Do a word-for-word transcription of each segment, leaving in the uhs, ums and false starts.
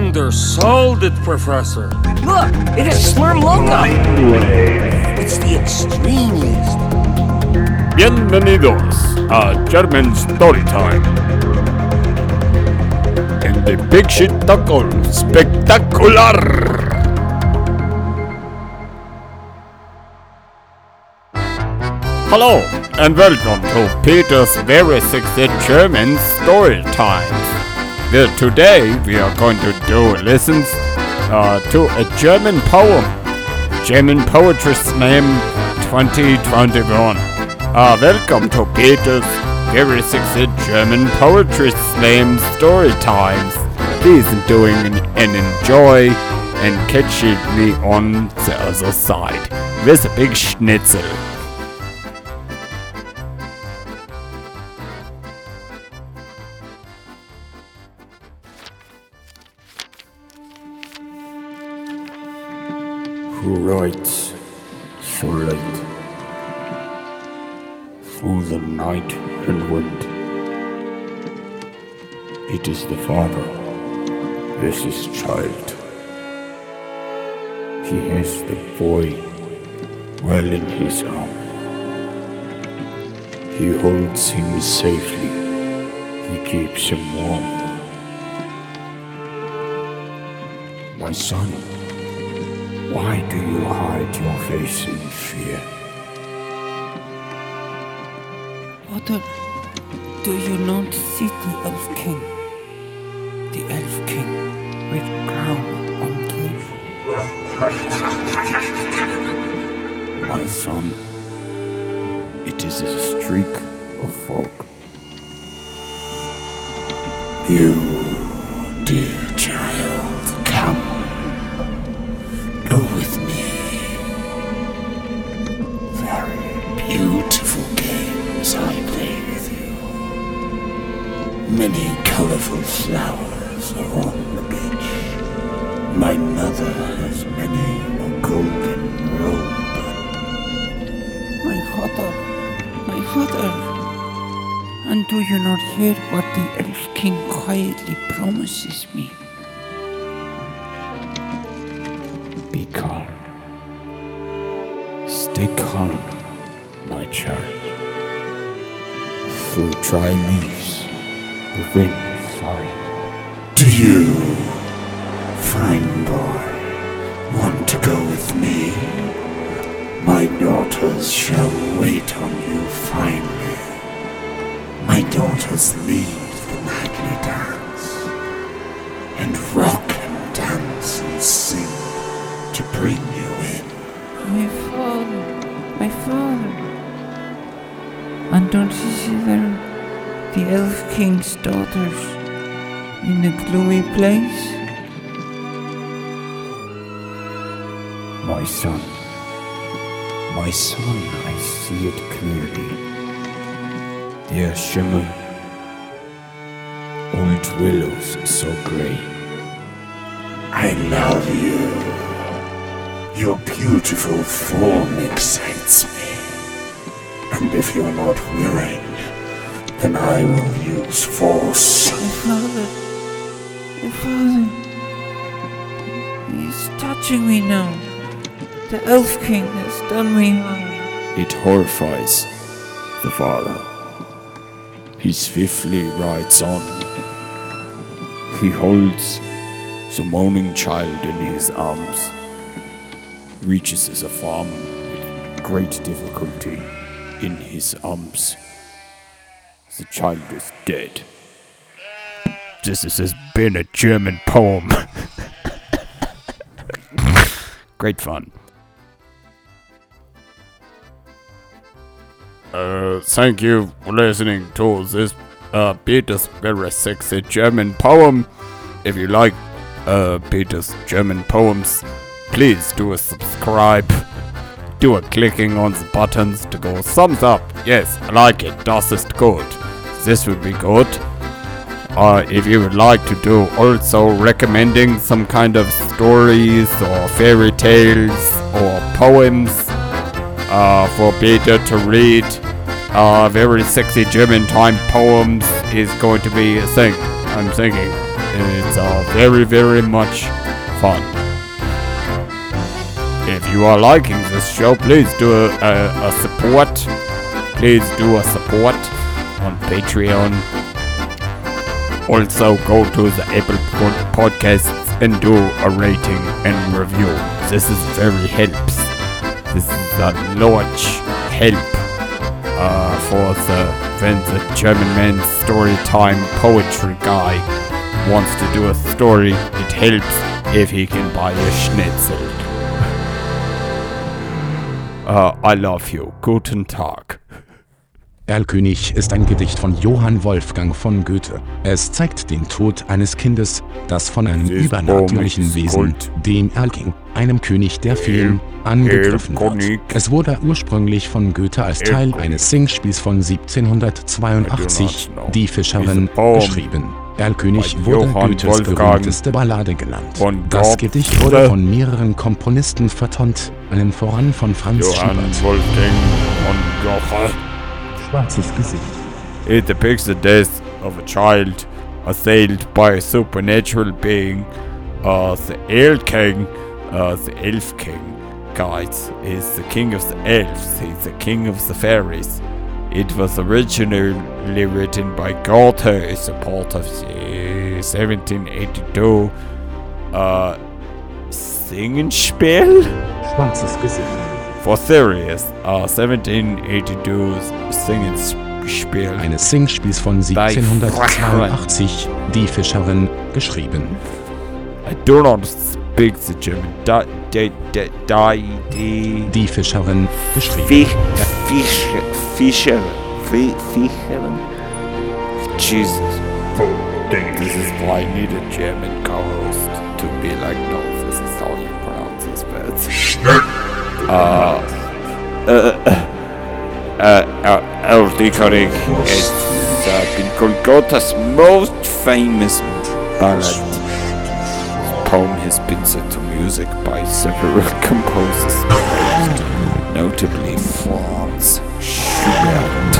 undersold it, Professor. Look, it is Slurm Loka. Mindwave. It's the extremist. Bienvenidos a German Storytime. And the big shit tackle spectacular. Hello, and welcome to Peter's very sixth German story times. Well, today we are going to do lessons uh, to a German poem. German poetry's name twenty twenty-one. Uh, welcome to Peter's very sixth German poetry's name story times. Please do and enjoy and catch me on the other side with a big schnitzel. Who rides so late through the night and wind? It is the father with his child. He has the boy well in his arm. He holds him safely. He keeps him warm. My son, why do you hide your face in fear? Mother, do you know the city elf king? The elf king with crown on cave. My son, it is a streak of fog. You, dear child, come. Go with me. Very beautiful games I play with you. Many colorful flowers are on the beach. My mother has many a golden robe. My father, my father. And do you not hear what the Elf King quietly promises me? Be calm. Stay calm, my child. Through dry leaves, the wind flies. Do you, fine boy, want to go with me? My daughters shall wait on you finally. My daughters lead the nightly dance, and rock and dance and sing. To bring you in. My father, my father. And don't you see there the Elf King's daughters in a gloomy place? My son, my son, I see it clearly. Their shimmer, old willows so grey. I love you. Your beautiful form excites me. And if you're not willing, then I will use force. My father, my father, he's touching me now. The Elf King has done me harm. It horrifies the father. He swiftly rides on. He holds the moaning child in his arms. Reaches as a farm with great difficulty in his arms. The child is dead. This has been a German poem. Great fun. Uh, thank you for listening to this uh, Peter's very sexy German poem. If you like uh, Peter's German poems, please do a subscribe, do a clicking on the buttons to go thumbs up. Yes, I like it, das ist gut. This would be good. Uh, if you would like to do also recommending some kind of stories or fairy tales or poems uh, for Peter to read, uh, very sexy German time poems is going to be a thing, I'm thinking. It's uh, very, very much fun. If you are liking this show, please do a, a, a support. Please do a support on Patreon. Also, go to the Apple pod- Podcasts and do a rating and review. This is very helps. This is a large help uh, for the when the German man story time poetry guy wants to do a story. It helps if he can buy a schnitzel. Uh, I love you. Guten Tag. Erlkönig ist ein Gedicht von Johann Wolfgang von Goethe. Es zeigt den Tod eines Kindes, das von einem übernatürlichen Wesen, dem Erlking, einem König der Feen, angegriffen wird. Es wurde ursprünglich von Goethe als Teil eines Singspiels von siebzehnhundertzweiundachtzig, Die Fischerin, geschrieben. Erlkönig wurde Goethes berühmteste Ballade genannt. Das Gedicht wurde von mehreren Komponisten vertont, allen voran von Franz Schubert. It depicts the death of a child assailed by a supernatural being. Uh, the Elf King, uh, the Elf King, guys, is the king of the elves. He's the king of the fairies. It was originally written by Goethe as a part of the seventeen eighty-two uh, Singenspiel. Schwarzes Gesicht. For serious, uh, seventeen eighty-two's Singspiel. Eines Singspiels von siebzehnhundertzweiundachtzig, Die Fischerin, geschrieben. I do not speak the German. Da, da, da, da, die, die Fischerin, geschrieben. Fisch, Fisch, Fischerin. Fisch, Fischerin. Jesus. This is why I need a German co-host to be like, no, this is how you pronounce these words. Uh, uh, uh, Erlkönig has uh, been called Goethe's most famous ballad. His poem has been set to music by several composers, notably Franz Schubert.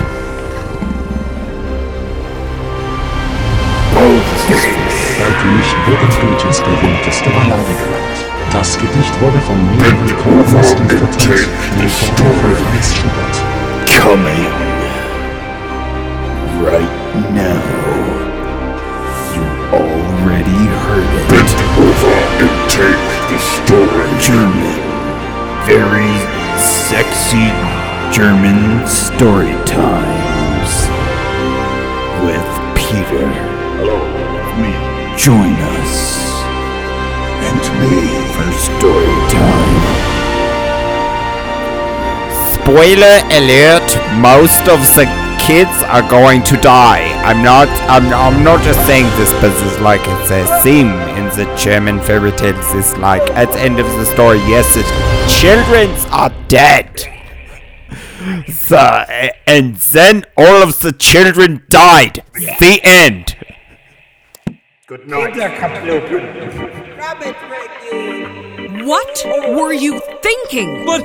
Erlkönig wurde Goethes berühmteste Ballade genannt. Das Gedicht wurde von mehreren Komponisten vertont, von Franz Schubert. Coming right now. You already heard it. Bend over and take the story. German. Very sexy German story times with Peter. Hello, me. Join us. And me for story time. Spoiler alert, most of the kids are going to die. I'm not I'm, I'm not just saying this, but it's like it's a theme in the German fairy tales. It's like at the end of the story, yes, the children are dead. So, and then all of the children died. Yeah. The end. Good night. What were you thinking? But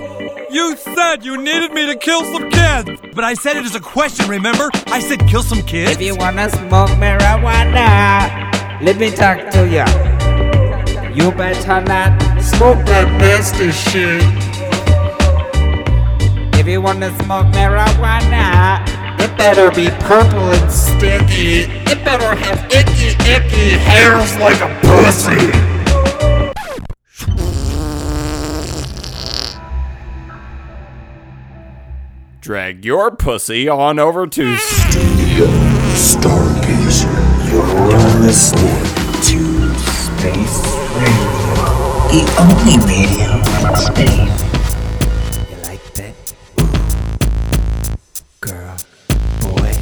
you said you needed me to kill some kids! But I said it as a question, remember? I said kill some kids? If you wanna smoke marijuana, let me talk to ya. You better not smoke that nasty shit. If you wanna smoke marijuana, it better be purple and sticky. It better have icky, icky hairs like a pussy. Drag your pussy on over to Studio Stargazer. You're listening to Space Radio, the only radio in space. You like that? Girl, boy,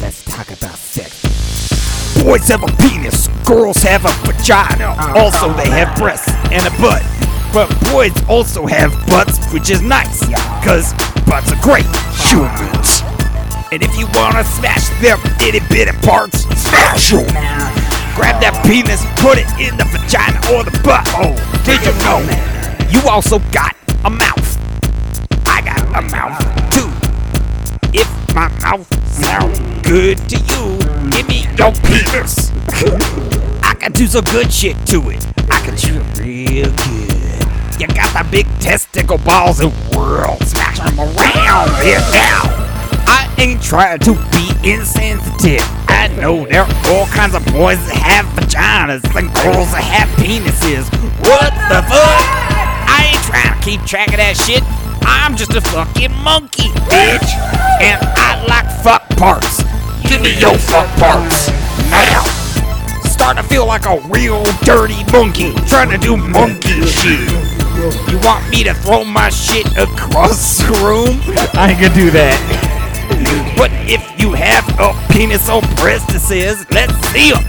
let's talk about sex. Boys have a penis, girls have a vagina. Also, they have breasts and a butt. But boys also have butts, which is nice, cause butts are great humans. And if you wanna smash them itty bitty parts, smash them. Grab that penis, put it in the vagina or the butthole. Did you know you also got a mouth? I got a mouth too. If my mouth sounds good to you, give me your penis. do some good shit to it. I can shoot real good. You got the big testicle balls and whirl. Smash them around here now. I ain't trying to be insensitive. I know there are all kinds of boys that have vaginas and girls that have penises. What the fuck? I ain't trying to keep track of that shit. I'm just a fucking monkey, bitch. And I like fuck parts. Give me your fuck parts. Now. Starting to feel like a real dirty monkey. Trying to do monkey shit. You want me to throw my shit across the room? I ain't gonna do that. But if you have a penis or breastises, let's see them.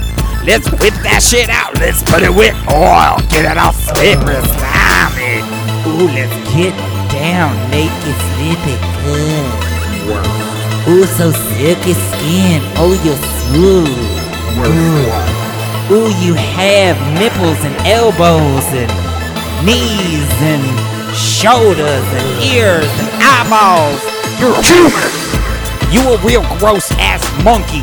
Let's whip that shit out. Let's put it with oil. Get it all slippery, slimy. Ooh, let's get down, make it slippy good. Ooh, so silky skin. Oh, you're smooth. Ooh. Ooh, you have nipples and elbows and knees and shoulders and ears and eyeballs. You're a human. You a real gross-ass monkey.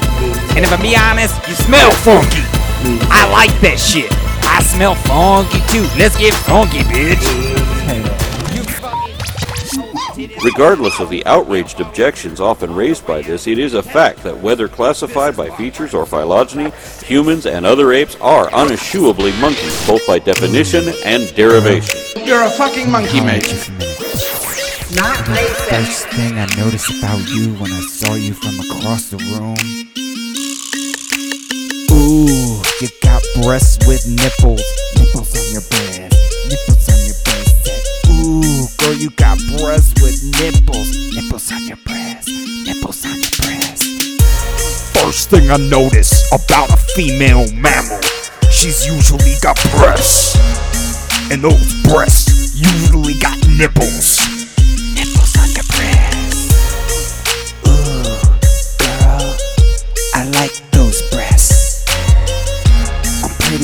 And if I'm be honest, you smell funky. I like that shit. I smell funky, too. Let's get funky, bitch. Regardless of the outraged objections often raised by this, it is a fact that whether classified by features or phylogeny, humans and other apes are uneschewably monkeys, both by definition and derivation. You're a fucking monkey, mate. Not the first thing I noticed about you when I saw you from across the room. Ooh, you got breasts with nipples. Nipples on your bed. Nipples on your breast. Ooh, girl, you got breasts with nipples. Nipples on your breast. Nipples on your breast. First thing I noticed about a female mammal, she's usually got breasts. And those breasts usually got nipples.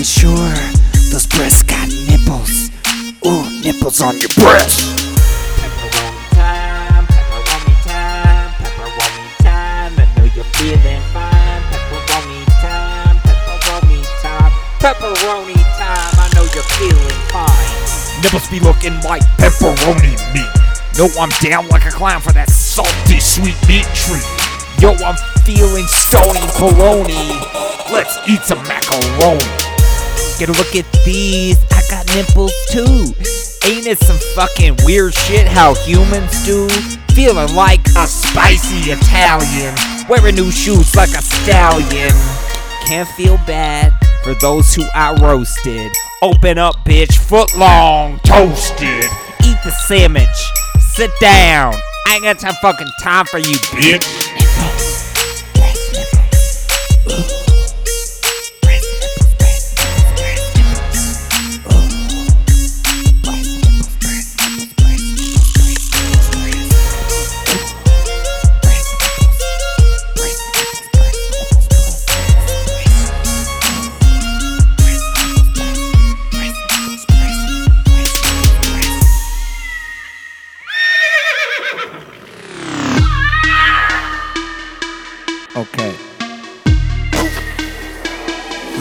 Sure, those breasts got nipples. Ooh, nipples on your breasts. Pepperoni time, pepperoni time, pepperoni time. I know you're feeling fine. Pepperoni time, pepperoni time, pepperoni time. I know you're feeling fine. Nipples be looking like pepperoni meat. No, I'm down like a clown for that salty sweet meat treat. Yo, I'm feeling Sony Peroni. Let's eat some macaroni. Get a look at these, I got nipples too. Ain't it some fucking weird shit how humans do? Feeling like a spicy Italian, wearing new shoes like a stallion. Can't feel bad for those who I roasted. Open up, bitch, foot long, toasted. Eat the sandwich, sit down. I ain't got time fucking time for you, bitch.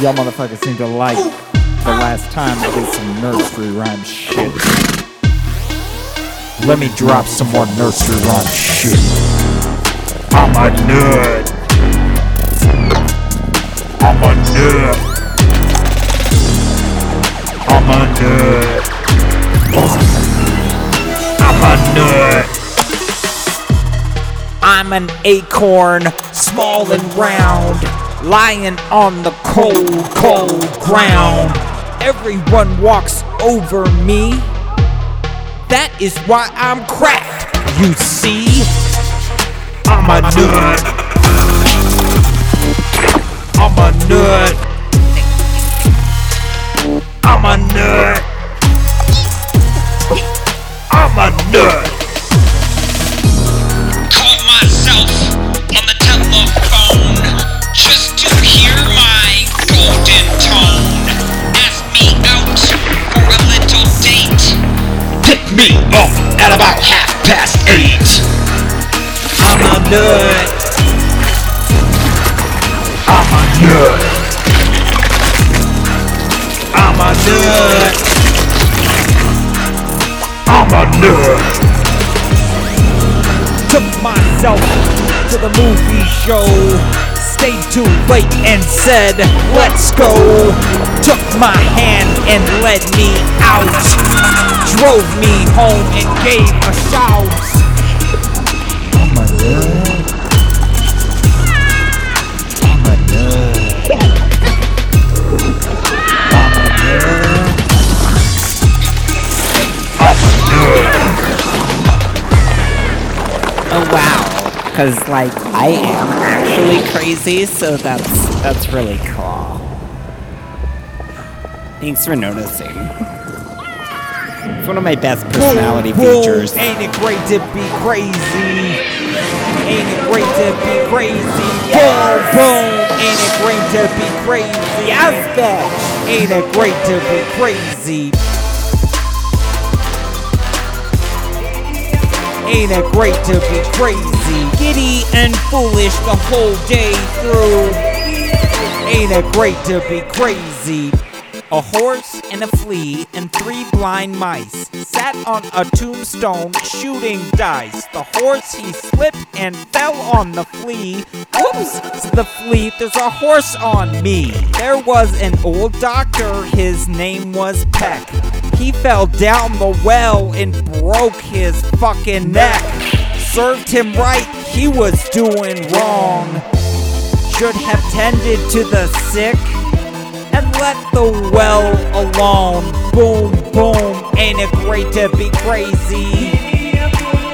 Y'all motherfuckers seem to like the last time I did some nursery rhyme shit. Let me drop some more nursery rhyme shit. I'm a nerd. I'm a nerd. I'm a nerd. I'm a nerd. I'm an acorn, small and round. Lying on the cold, cold ground. Everyone walks over me. That is why I'm cracked, you see. I'm a nerd. I'm a nerd. I'm a nerd. I'm a nerd. Call myself on the telephone. Hear my golden tone. Ask me out for a little date. Pick me up at about half past eight. I'm a nerd. I'm a nerd. nerd. I'm a nerd. Took myself to the movie show. Stayed too late and said, let's go. Took my hand and led me out. Drove me home and gave a shout. I'm a nerd. Oh wow, because like I am actually crazy, so that's that's really cool. Thanks for noticing. It's one of my best personality whoa, features. Whoa, ain't it great to be crazy? Ain't it great to be crazy? Yes. Boom, boom. Ain't it great to be crazy? Yes, bitch. Ain't it great to be crazy? Ain't it great to be crazy? Giddy and foolish the whole day through. Ain't it great to be crazy? A horse and a flea and three blind mice sat on a tombstone shooting dice. The horse, he slipped and fell on the flea. Oops, the flea, there's a horse on me. There was an old doctor, his name was Peck. He fell down the well and broke his fucking neck. Served him right, he was doing wrong. Should have tended to the sick and let the well alone. Boom, boom, ain't it great to be crazy?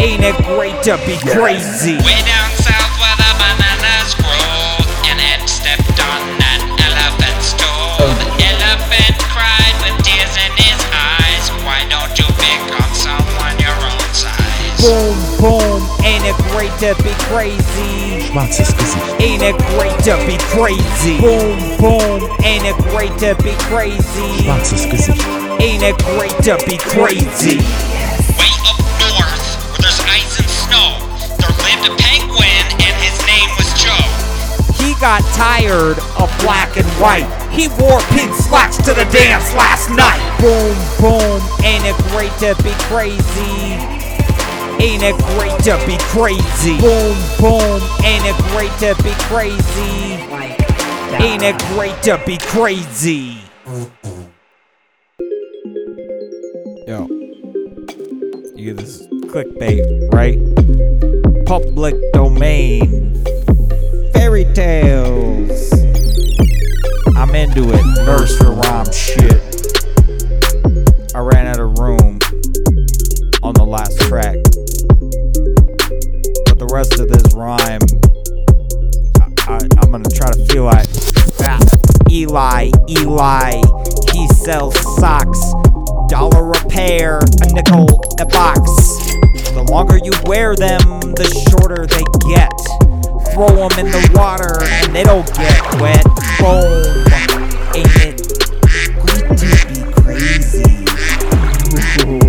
Ain't it great to be crazy? Way down south where the bananas grow, an ant stepped on an elephant's toe. The elephant cried with tears in his eyes. Why don't you pick on someone your own size? Boom, boom, ain't it great to be crazy? Ain't it great to be crazy? Boom, boom, ain't it great to be crazy? Ain't it great to be crazy? Way up north, where there's ice and snow, there lived a penguin and his name was Joe. He got tired of black and white. He wore pink slacks to the dance last night. Boom, boom, ain't it great to be crazy? Ain't it great to be crazy? Boom, boom, ain't it great to be crazy? Ain't it great to be crazy? Yo, you get this clickbait, right? Public domain. Fairy tales. I'm into it, nurse for rhyme shit. I ran out of room on the last track, but the rest of this rhyme, I, I, I'm gonna try to feel like ah. Eli, Eli, he sells socks, dollar a pair, a nickel a box. The longer you wear them, the shorter they get. Throw them in the water and they don't get wet. Boom, ain't it great to be crazy? Boom,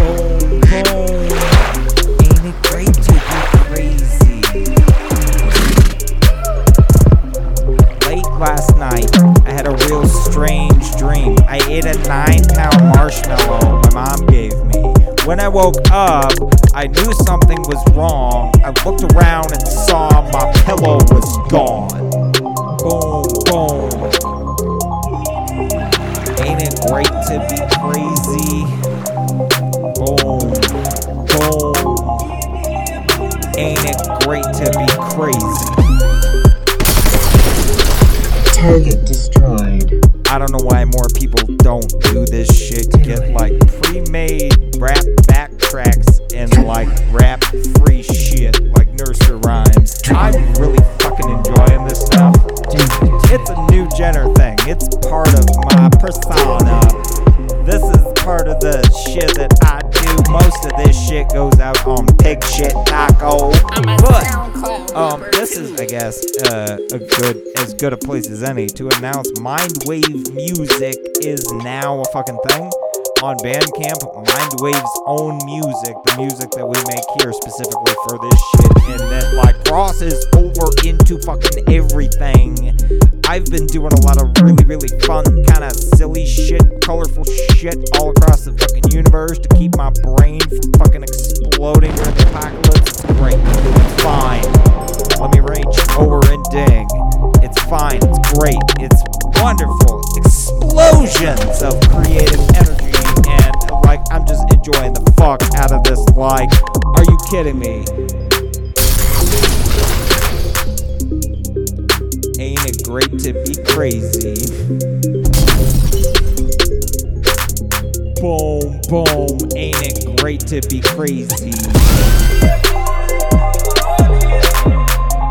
boom, ain't it great to be crazy? Late last night, I had a real strange dream. I ate a nine-pound marshmallow my mom gave me. When I woke up, I knew something was wrong. I looked around and saw my pillow was gone. Boom, boom. Ain't it great to be crazy? Boom, boom. Ain't it great to be crazy? Target destroyed. I don't know why more people don't do this shit. Get like pre-made rap backtracks and like rap free shit like nursery rhymes. I'm really fucking enjoying this stuff. It's a new Jenner thing. It's part of my persona. This is part of the shit that I do. Most of this shit goes out on Pig Shit Taco. But um, this is, I guess, uh, a good, as good a place as any to announce Mindwave Music is now a fucking thing. on Bandcamp, Mindwave's own music, the music that we make here specifically for this shit, and that like crosses over into fucking everything. I've been doing a lot of really, really fun, kind of silly shit, colorful shit all across the fucking universe to keep my brain from fucking exploding during the apocalypse. Great. It's fine. Let me reach over and dig. It's fine. It's great. It's wonderful. Explosions of creative energy, and like I'm just enjoying the fuck out of this. Like, are you kidding me? Ain't it great to be crazy? Boom, boom. Ain't it great to be crazy?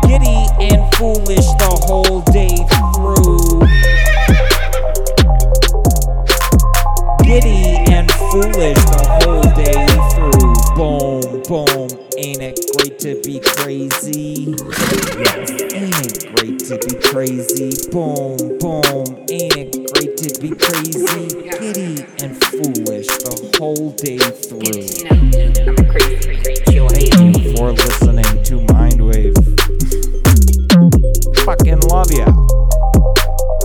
Giddy and foolish the whole day through. Giddy and foolish the whole day through. Boom, boom. Ain't it great to be crazy? Yes. Ain't it great to be crazy? Boom, boom. Ain't it great to be crazy? Giddy and foolish the whole day through. I'm a crazy, crazy. Thank you for listening to Mindwave. Fucking love ya.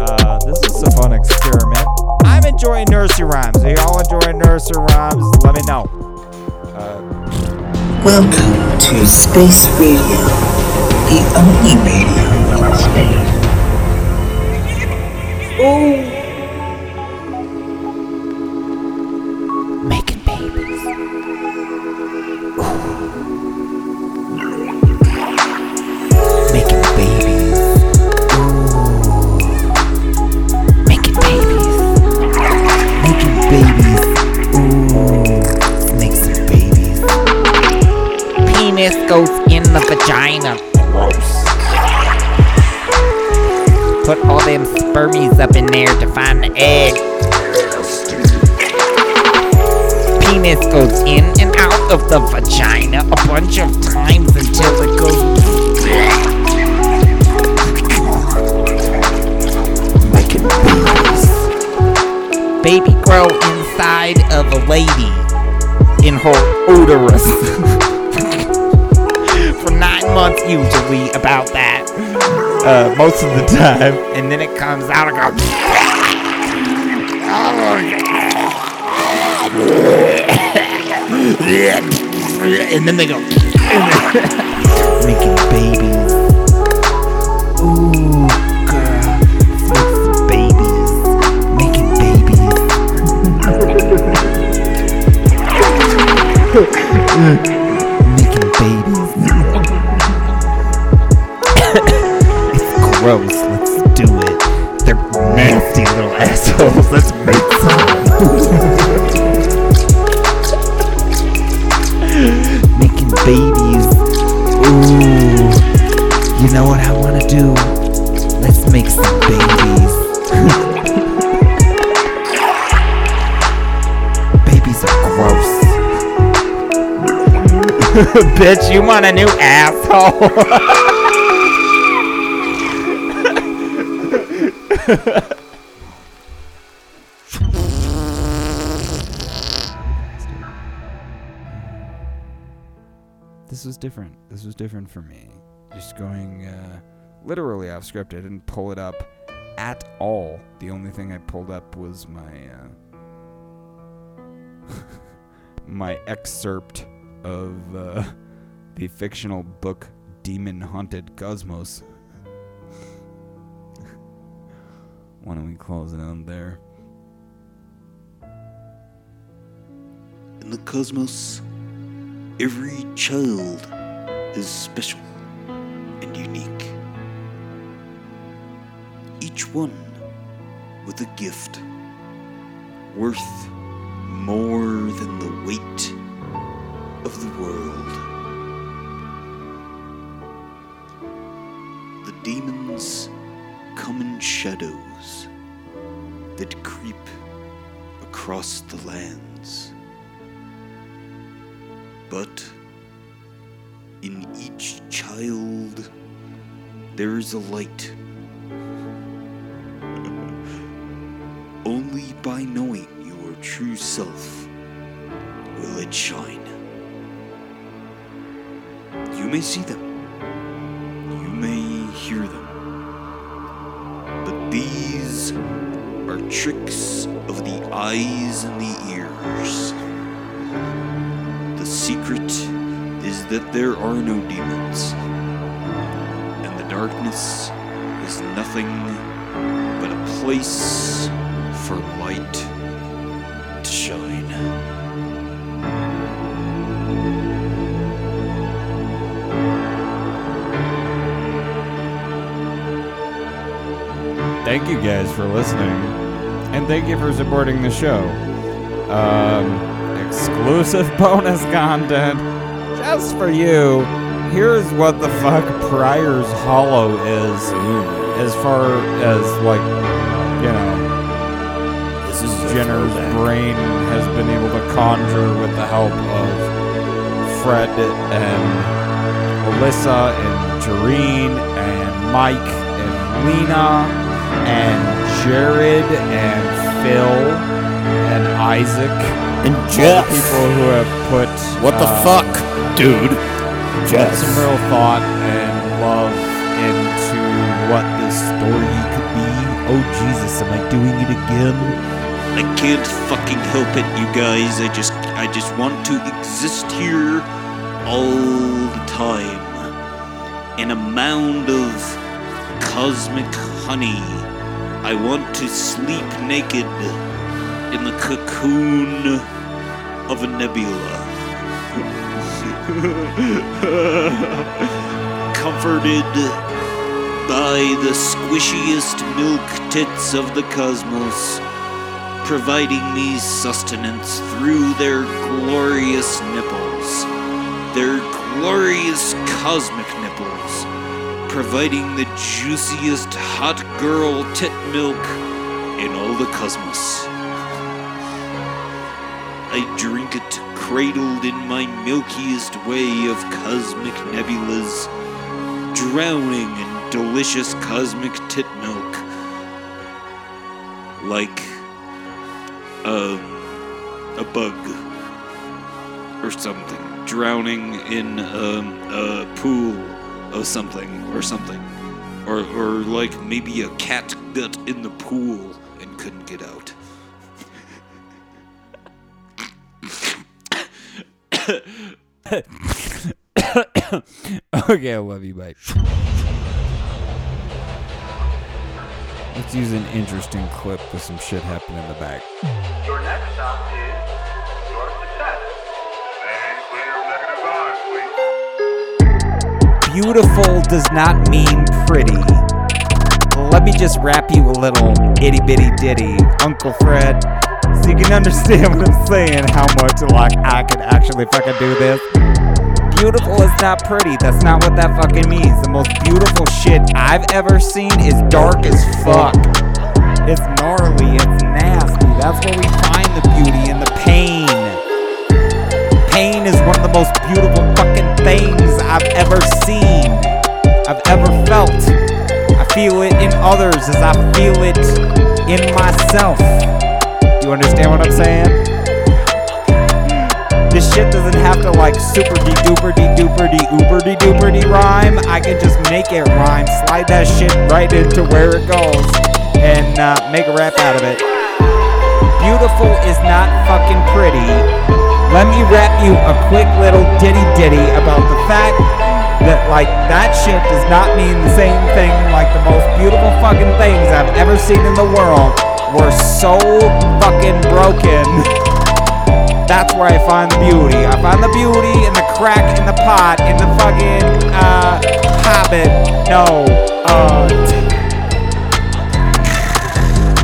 Uh, this was a fun experiment. I'm enjoying nursery rhymes. Are y'all enjoying nursery rhymes? Let me know. Uh, Welcome to Space Radio, the only radio in space. Ooh, making babies. Ooh, making babies. Babies, ooh, make some babies. Penis goes in the vagina. Gross. Put all them spermies up in there to find the egg. Penis goes in and out of the vagina a bunch of times until it goes. Making babies. Baby grow inside of a lady in her uterus for nine months usually, about that uh, most of the time, and then it comes out and goes and then they go making babies. Ooh, girl, making babies. It's gross. Let's do it. They're nasty little assholes. Let's make some. Making babies. Ooh. You know what I want to do? Let's make some babies. Bitch, you want a new asshole? This was different. This was different for me. Just going uh, literally off script. I didn't pull it up at all. The only thing I pulled up was my uh, my excerpt of uh, the fictional book Demon Haunted Cosmos. Why don't we close it on there? In the cosmos, every child is special and unique. Each one with a gift worth more than the weight of the world. The demons come in shadows that creep across the lands. But in each child there is a light. Only by knowing your true self will it shine. You may see them, you may hear them, but these are tricks of the eyes and the ears. The secret is that there are no demons, and the darkness is nothing but a place for light to shine. Thank you guys for listening, and thank you for supporting the show. Um, exclusive bonus content just for you. Here's what the fuck Pryor's Hollow is, as far as, like, you know, this is Jenner's brain has been able to conjure with the help of Fred and Alyssa and Jareen and Mike and Lena and Jared and Phil and Isaac and Jeff. People who have put what the uh, fuck, dude. Yes. Some real thought and love into what this story could be. Oh, Jesus, am I doing it again? I can't fucking help it, you guys. I just I just want to exist here all the time. In a mound of cosmic honey. I want to sleep naked in the cocoon of a nebula. Comforted by the squishiest milk tits of the cosmos, providing me sustenance through their glorious nipples, their glorious cosmic nipples, providing the juiciest hot girl tit milk in all the cosmos. I drink it cradled in my milkiest way of cosmic nebulas, drowning in delicious cosmic tit milk. Like, um, a bug or something. Drowning in um, a pool of something or something. Or, or like maybe a cat got in the pool and couldn't get out. Okay, I love you, mate. Let's use an interesting clip with some shit happening in the back. Your next stop is your success. And clear record of ours, please. Beautiful does not mean pretty. Let me just rap you a little itty bitty ditty, Uncle Fred, so you can understand what I'm saying, how much, like, I could actually fucking do this. Beautiful is not pretty. That's not what that fucking means. The most beautiful shit I've ever seen is dark as fuck. It's gnarly. It's nasty. That's where we find the beauty and the pain. Pain is one of the most beautiful fucking things I've ever seen. I've ever felt. I feel it in others as I feel it in myself. You understand what I'm saying? This shit doesn't have to, like, super de duper de duper de uber de duper de rhyme. I can just make it rhyme, slide that shit right into where it goes, and uh, make a rap out of it. Beautiful is not fucking pretty. Let me rap you a quick little ditty ditty about the fact that, like, that shit does not mean the same thing like the most beautiful fucking things I've ever seen in the world. We're so fucking broken. That's where I find the beauty. I find the beauty in the crack in the pot, in the fucking, uh, hobbit. No, uh. T-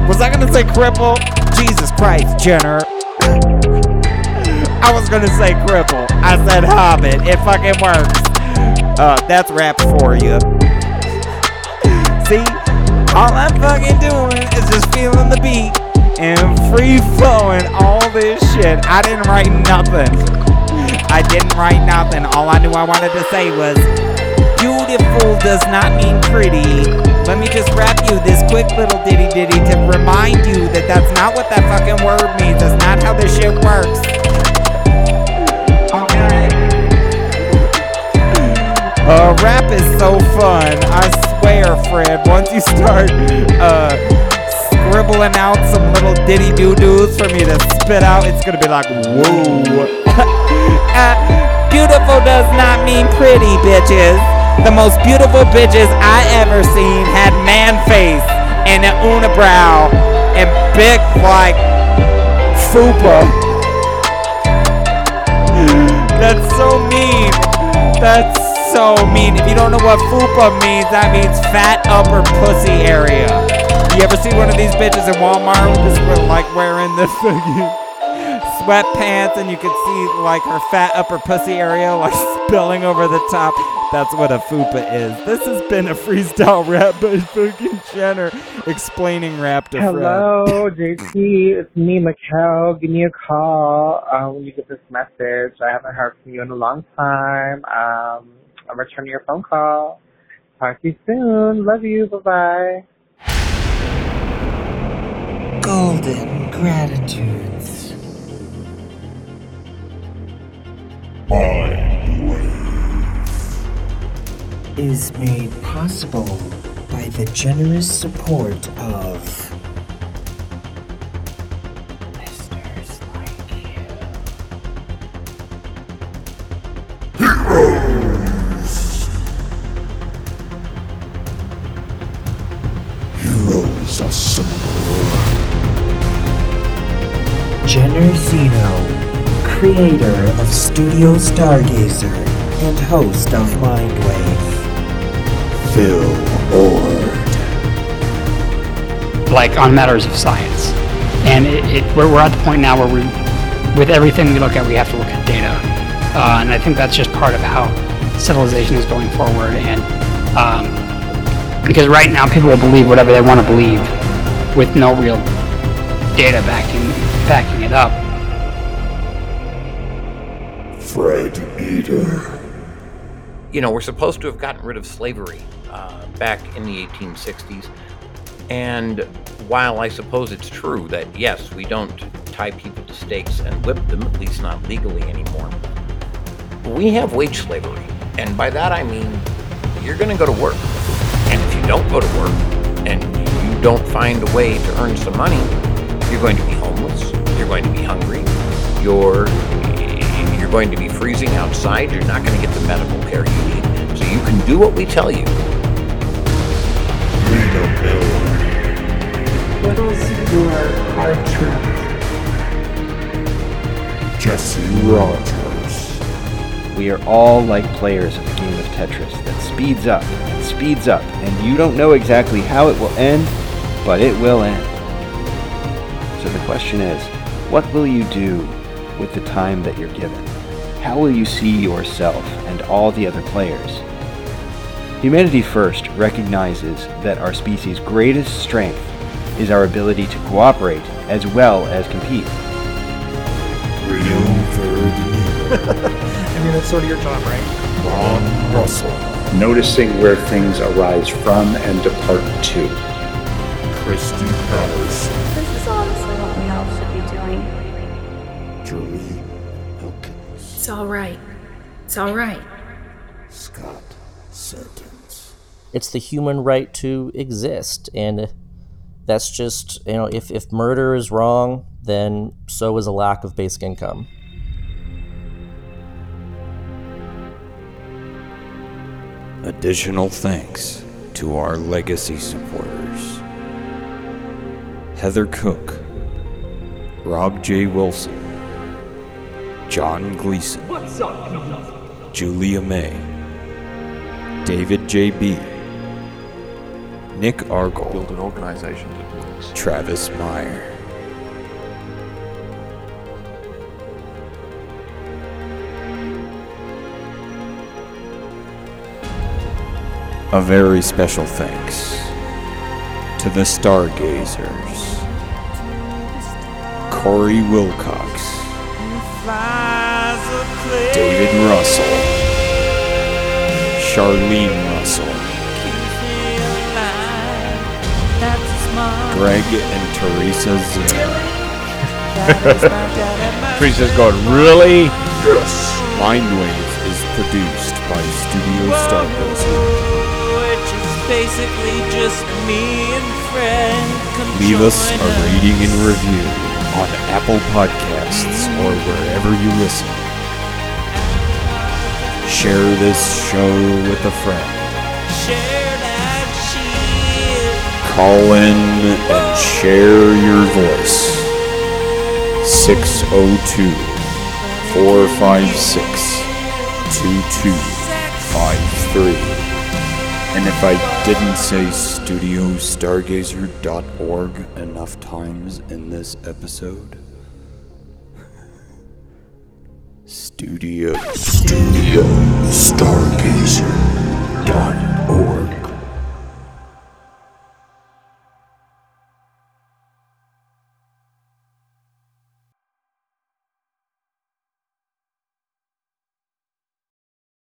was I gonna say cripple? Jesus Christ, Jenner. I was gonna say cripple. I said hobbit. It fucking works. Uh, that's rap for you. See? All I'm fucking doing is just feeling the beat and free-flowing all this shit. I didn't write nothing. I didn't write nothing. All I knew I wanted to say was, beautiful does not mean pretty. Let me just rap you this quick little ditty ditty to remind you that that's not what that fucking word means. That's not how this shit works. Okay. Uh, rap is so fun. I swear, Fred, once you start uh, scribbling out some little ditty doo-doos for me to spit out, it's gonna be like, whoa. uh, beautiful does not mean pretty, bitches. The most beautiful bitches I ever seen had man face and an unibrow and big like fupa. That's so mean. That's so mean. If you don't know what fupa means, that means fat upper pussy area. You ever see one of these bitches in Walmart just like wearing this sweatpants and you could see like her fat upper pussy area like spilling over the top? That's what a fupa is. This has been a freestyle rap by fucking Jenner explaining rap to Fred. Hello, J T. It's me, Mikkel. Give me a call um, when you get this message. I haven't heard from you in a long time. Um, I'm returning your phone call. Talk to you soon. Love you. Bye-bye. Golden Gratitudes. Bye. Is made possible by the generous support of listeners like you. Heroes! Heroes assemble. Jenner Zeno, creator of Studio Stargazer and host of Mindwave. Phil Orr. Like on matters of science. And it, it, we're, we're at the point now where we, with everything we look at, we have to look at data. Uh, and I think that's just part of how civilization is going forward. And um, because right now people will believe whatever they want to believe with no real data backing, backing it up. Fred Eater. You know, we're supposed to have gotten rid of slavery uh, back in the eighteen sixties. And while I suppose it's true that, yes, we don't tie people to stakes and whip them, at least not legally anymore, we have wage slavery. And by that I mean, you're going to go to work. And if you don't go to work and you don't find a way to earn some money, you're going to be homeless, you're going to be hungry, you're... You're going to be freezing outside. You're not going to get the medical care you need. So you can do what we tell you. Read a bill. What else you are, our truth? Jesse Rogers. We are all like players of a game of Tetris that speeds up and speeds up, and you don't know exactly how it will end, but it will end. So the question is, what will you do with the time that you're given? How will you see yourself and all the other players? Humanity First recognizes that our species' greatest strength is our ability to cooperate as well as compete. I mean, that's sort of your job, right? Ron Russell. Noticing where things arise from and depart to. Christy Powers. This is honestly what we all should be doing. It's all right. It's all right. Scott Sentence. It's the human right to exist, and that's just, you know, if, if murder is wrong, then so is a lack of basic income. Additional thanks to our legacy supporters. Heather Cook, Rob J. Wilson, John Gleason, What's up? Julia May, David J B, Nick Argyle, build an organization that works. Travis Meyer, a very special thanks to the Stargazers, Corey Wilcox, David Russell, Charlene Russell, Greg and Teresa Zimmer. Teresa's going, really? Yes. Mindwave is produced by Studio Stargazer. Basically just me and Fred. Leave us a rating and review on Apple Podcasts or wherever you listen. Share this show with a friend. Share that shit. Call in and share your voice. six oh two, four five six, two two five three. And if I didn't say studio stargazer dot org enough times in this episode, Studio Studio Stargazer.